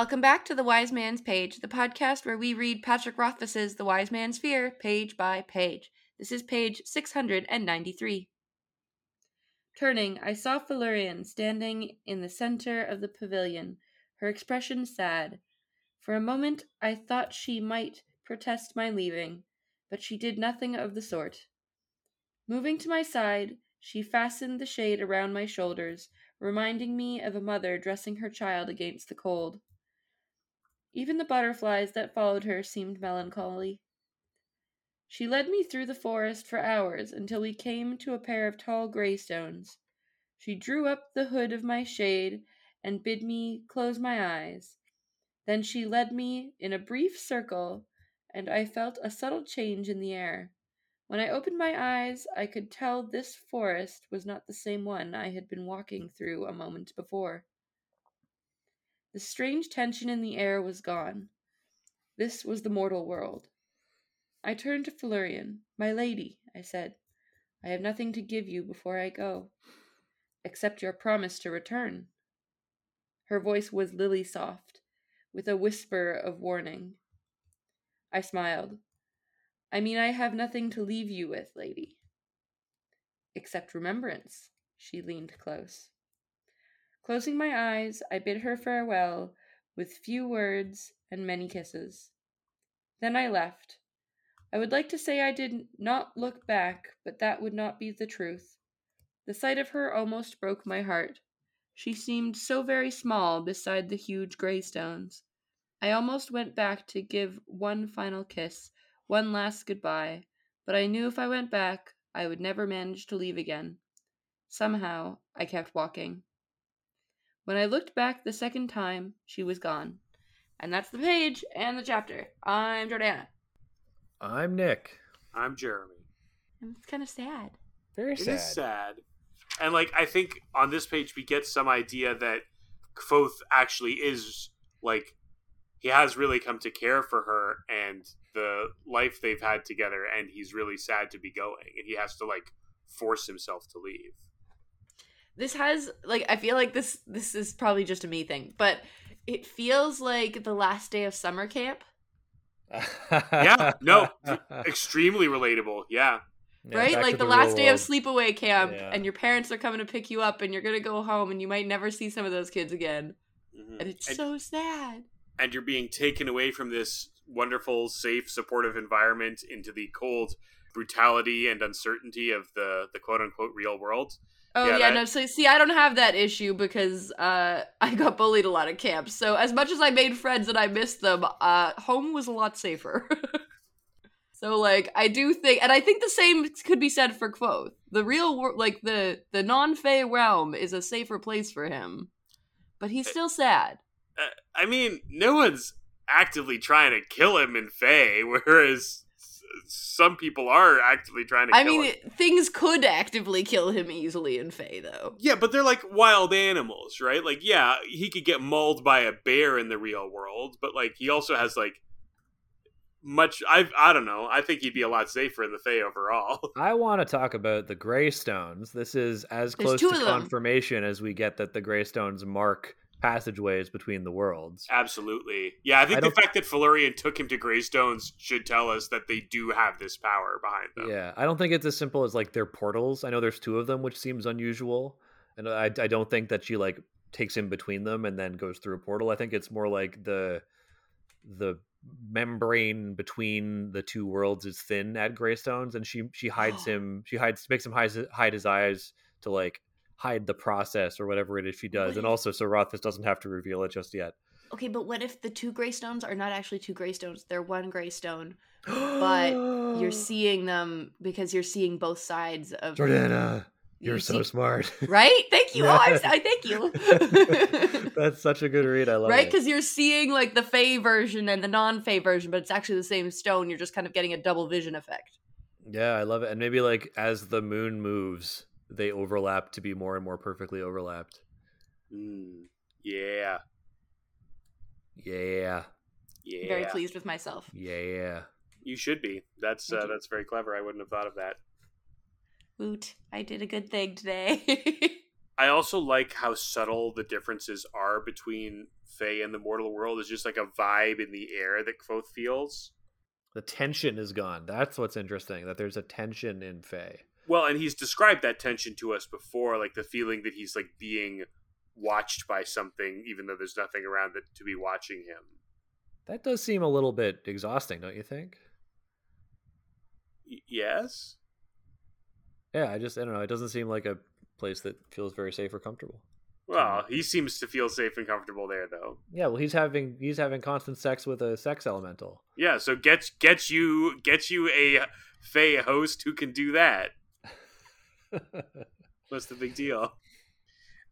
Welcome back to The Wise Man's Page, the podcast where we read Patrick Rothfuss's The Wise Man's Fear page by page. This is page 693. Turning, I saw Felurian standing in the center of the pavilion, her expression sad. For a moment I thought she might protest my leaving, but she did nothing of the sort. Moving to my side, she fastened the shade around my shoulders, reminding me of a mother dressing her child against the cold. Even the butterflies that followed her seemed melancholy. She led me through the forest for hours until we came to a pair of tall greystones. She drew up the hood of my shade and bid me close my eyes. Then she led me in a brief circle, and I felt a subtle change in the air. When I opened my eyes, I could tell this forest was not the same one I had been walking through a moment before. The strange tension in the air was gone. This was the mortal world. I turned to Felurian. "My lady," I said, "I have nothing to give you before I go, except your promise to return." Her voice was lily-soft, with a whisper of warning. I smiled. "I mean, I have nothing to leave you with, lady." "Except remembrance." She leaned close. Closing my eyes, I bid her farewell with few words and many kisses. Then I left. I would like to say I did not look back, but that would not be the truth. The sight of her almost broke my heart. She seemed so very small beside the huge greystones. I almost went back to give one final kiss, one last goodbye, but I knew if I went back, I would never manage to leave again. Somehow, I kept walking. When I looked back the second time, she was gone. And that's the page and the chapter. I'm Jordana. I'm Nick. I'm Jeremy. And it's kind of sad. Very sad. It is sad. And I think on this page we get some idea that Kvothe actually is, he has really come to care for her and the life they've had together, and he's really sad to be going, and he has to force himself to leave. This has I feel like this is probably just a me thing, but it feels like the last day of summer camp. Yeah, no, extremely relatable. Yeah, right, the last day of sleepaway camp, and your parents are coming to pick you up, and you're gonna go home, and you might never see some of those kids again, and it's so sad. And you're being taken away from this wonderful, safe, supportive environment into the cold brutality and uncertainty of the quote-unquote real world. Oh, no. So, see, I don't have that issue because I got bullied a lot at camp. So as much as I made friends and I missed them, home was a lot safer. So, I do think... And I think the same could be said for Kvothe. The real world, the non-Fae realm is a safer place for him. But he's still sad. I mean, no one's actively trying to kill him in Fae, whereas some people are actively trying to kill him. I mean, things could actively kill him easily in Fae, though. Yeah, but they're wild animals, right? He could get mauled by a bear in the real world, but he also has much... I don't know. I think he'd be a lot safer in the Fae overall. I want to talk about the Greystones. This is as close to confirmation as we get that the Greystones mark passageways between the worlds. Absolutely. Yeah, I think the fact that Felurian took him to Greystones should tell us that they do have this power behind them. Yeah, I don't think it's as simple as their portals. I know there's two of them, which seems unusual, and I don't think that she takes him between them and then goes through a portal. I think it's more the membrane between the two worlds is thin at Greystones, and she hides him. She makes him hide his eyes to hide the process or whatever it is she does. And also, so Rothfuss doesn't have to reveal it just yet. Okay, but what if the two Greystones are not actually two Greystones? They're one Greystone, but you're seeing them because you're seeing both sides of... Jordana, you're so smart. Right? Thank you. Yeah. I thank you. That's such a good read. I love it. Right? Because you're seeing the Fae version and the non-Fae version, but it's actually the same stone. You're just kind of getting a double vision effect. Yeah, I love it. And maybe as the moon moves... they overlap to be more and more perfectly overlapped. Yeah. Very pleased with myself. Yeah. You should be. That's very clever. I wouldn't have thought of that. Woot. I did a good thing today. I also like how subtle the differences are between Fae and the mortal world. It's just like a vibe in the air that Kvothe feels. The tension is gone. That's what's interesting, that there's a tension in Fae. Well, and he's described that tension to us before, like the feeling that he's like being watched by something, even though there's nothing around that to be watching him. That does seem a little bit exhausting, don't you think? Yes. Yeah, I don't know. It doesn't seem like a place that feels very safe or comfortable. Well, he seems to feel safe and comfortable there, though. Yeah, well, he's having constant sex with a sex elemental. Yeah, so gets you a Fae host who can do that. What's the big deal?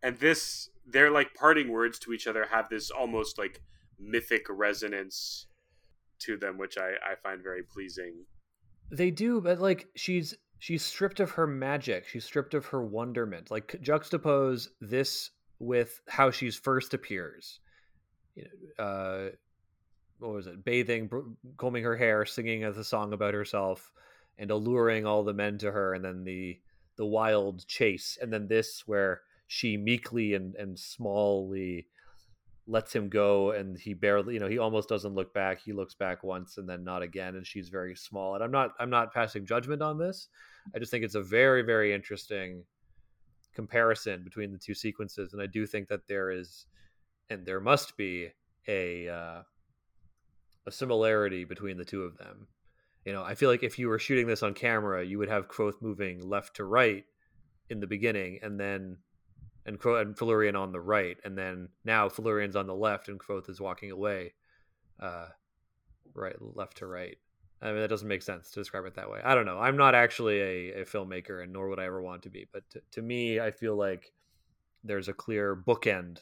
And this, their like parting words to each other have this almost like mythic resonance to them, which I find very pleasing. They do, but like she's stripped of her magic. She's stripped of her wonderment. Like juxtapose this with how she's first appears, what was it, bathing, combing her hair, singing as a song about herself and alluring all the men to her, and then the wild chase, and then this where she meekly and smallly lets him go, and he barely, he almost doesn't look back. He looks back once and then not again, and she's very small. And I'm not passing judgment on this. I just think it's a very, very interesting comparison between the two sequences, and I do think that there is, and there must be, a similarity between the two of them. I feel like if you were shooting this on camera, you would have Kvothe moving left to right in the beginning, and Kvothe and Felurian on the right, and then now Felurian's on the left, and Kvothe is walking away, right, left to right. I mean, that doesn't make sense to describe it that way. I don't know. I'm not actually a filmmaker, and nor would I ever want to be. But to me, I feel like there's a clear bookend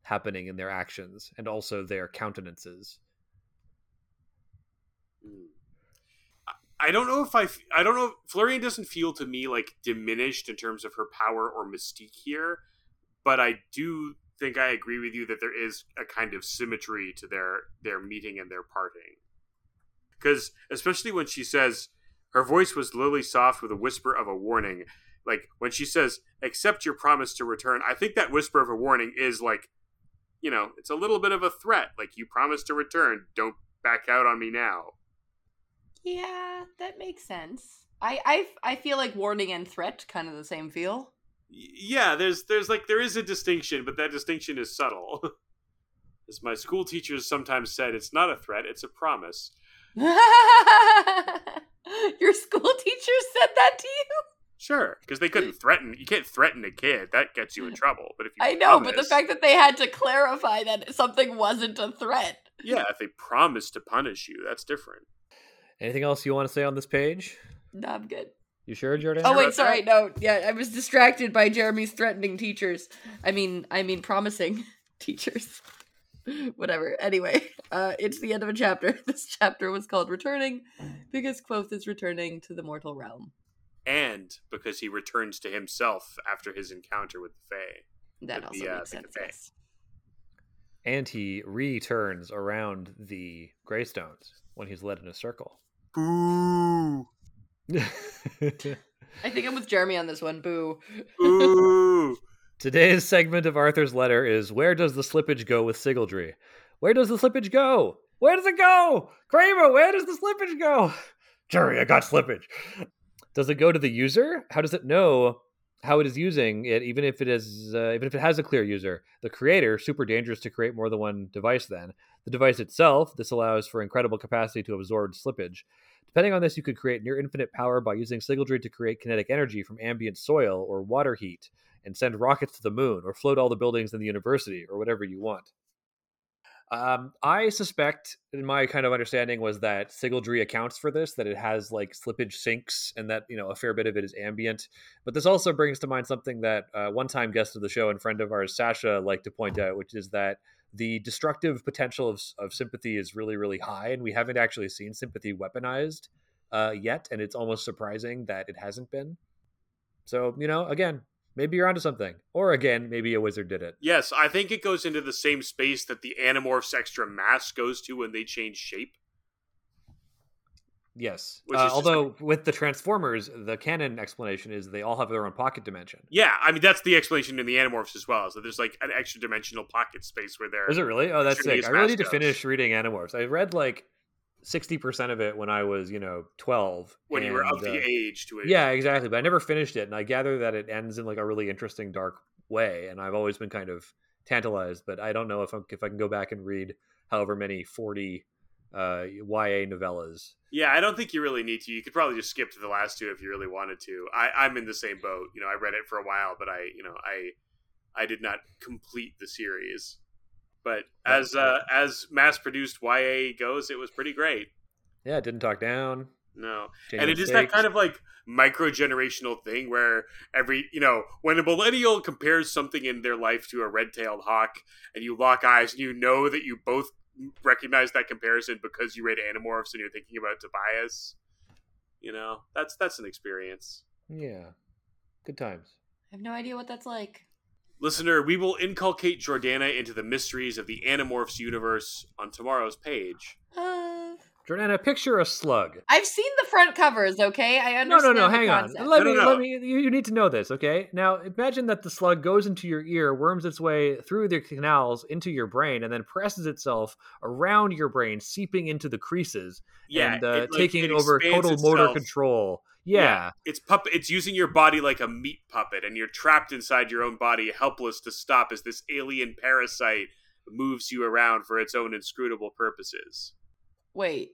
happening in their actions and also their countenances. I don't know if I don't know. Felurian doesn't feel to me like diminished in terms of her power or mystique here. But I do think I agree with you that there is a kind of symmetry to their meeting and their parting. Because especially when she says, her voice was lily soft with a whisper of a warning. Like, when she says, accept your promise to return, I think that whisper of a warning is like, it's a little bit of a threat. Like, you promised to return. Don't back out on me now. Yeah, that makes sense. I feel like warning and threat, kind of the same feel. Yeah, there is a distinction, but that distinction is subtle. As my school teachers sometimes said, it's not a threat, it's a promise. Your school teacher said that to you? Sure, because they couldn't threaten. You can't threaten a kid; that gets you in trouble. But if you promise, but the fact that they had to clarify that something wasn't a threat. Yeah, if they promised to punish you, that's different. Anything else you want to say on this page? No, I'm good. You sure, Jordan? Oh wait, sorry. No, yeah, I was distracted by Jeremy's threatening teachers. I mean, promising teachers. Whatever. Anyway, it's the end of a chapter. This chapter was called Returning because Kvothe is returning to the mortal realm. And because he returns to himself after his encounter with the Fae. That also makes sense. Yes. And he returns around the Greystones when he's led in a circle. Boo! I think I'm with Jeremy on this one. Boo. Boo! Today's segment of Arthur's Letter is, where does the slippage go with Sigildry? Where does the slippage go? Where does it go? Kramer, where does the slippage go? Jerry, I got slippage. Does it go to the user? How does it know how it is using it, even if it has a clear user? The creator, super dangerous to create more than one device then. The device itself, this allows for incredible capacity to absorb slippage. Depending on this, you could create near infinite power by using Sigildry to create kinetic energy from ambient soil or water heat, and send rockets to the moon, or float all the buildings in the university, or whatever you want. I suspect, in my kind of understanding, was that Sigildry accounts for this, that it has like slippage sinks, and that a fair bit of it is ambient. But this also brings to mind something that one-time guest of the show and friend of ours, Sasha, liked to point out, which is that the destructive potential of sympathy is really, really high, and we haven't actually seen sympathy weaponized yet, and it's almost surprising that it hasn't been. So, again, maybe you're onto something. Or again, maybe a wizard did it. Yes, I think it goes into the same space that the Animorphs extra mass goes to when they change shape. Yes. Although with the Transformers, the canon explanation is they all have their own pocket dimension. Yeah, I mean that's the explanation in the Animorphs as well. So there's like an extra dimensional pocket space where they're... Is it really? Oh, that's sick. I really need to finish reading Animorphs. I read like 60% of it when I was, 12. When you were of the age to it. Yeah, exactly. But I never finished it. And I gather that it ends in like a really interesting dark way. And I've always been kind of tantalized, but I don't know if I can go back and read however many 40 YA novellas. Yeah, I don't think you really need to. You could probably just skip to the last two if you really wanted to. I'm in the same boat. I read it for a while, but I did not complete the series. But as mass-produced YA goes, it was pretty great. Yeah, it didn't talk down. No. And it is that kind of like micro-generational thing where every, when a millennial compares something in their life to a red-tailed hawk and you lock eyes and that you both recognize that comparison because you read Animorphs and you're thinking about Tobias, that's an experience. Yeah. Good times. I have no idea what that's like. Listener, we will inculcate Jordana into the mysteries of the Animorphs universe on tomorrow's page. Jordana, picture a slug. I've seen the front covers, okay? I understand. No, hang on. Let me. You need to know this, okay? Now, imagine that the slug goes into your ear, worms its way through the canals into your brain, and then presses itself around your brain, seeping into the creases taking over total itself. Motor control. Yeah. It's using your body like a meat puppet, and you're trapped inside your own body, helpless to stop as this alien parasite moves you around for its own inscrutable purposes. Wait,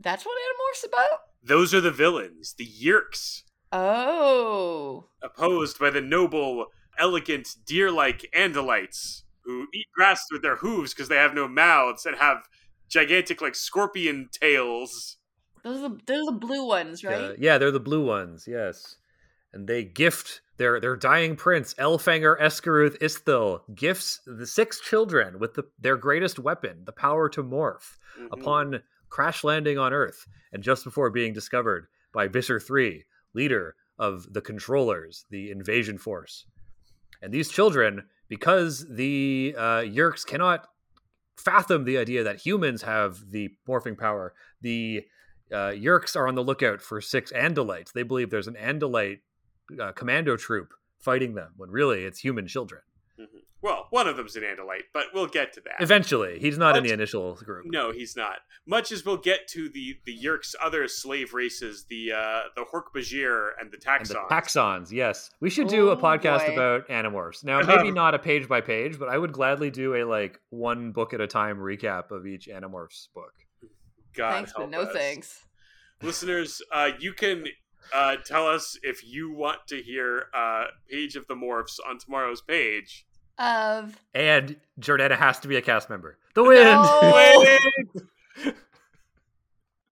that's what Animorphs about? Those are the villains, the Yeerks. Oh. Opposed by the noble, elegant, deer-like Andalites, who eat grass with their hooves because they have no mouths and have gigantic, like, scorpion tails. Those are the blue ones, right? Yeah, they're the blue ones, yes. And they gift their dying prince, Elfanger Eskeruth Isthil, gifts the 6 children with their greatest weapon, the power to morph, upon crash landing on Earth, and just before being discovered by Visser III, leader of the Controllers, the invasion force. And these children, because the Yeerks cannot fathom the idea that humans have the morphing power, the Yeerks are on the lookout for 6 Andalites. They believe there's an Andalite commando troop fighting them, when really it's human children. Mm-hmm. Well, one of them's an Andalite, but we'll get to that. Eventually. He's not in the initial group. No, he's not. Much as we'll get to the Yeerks' other slave races, the Hork-Bajir and the Taxxons. And the Taxxons, yes. We should do a podcast about Animorphs. Now, maybe not a page by page, but I would gladly do a one book at a time recap of each Animorphs book. God thanks, help but no us. Thanks. Listeners, you can... tell us if you want to hear Page of the Morphs on tomorrow's page. And Jordana has to be a cast member. The wind!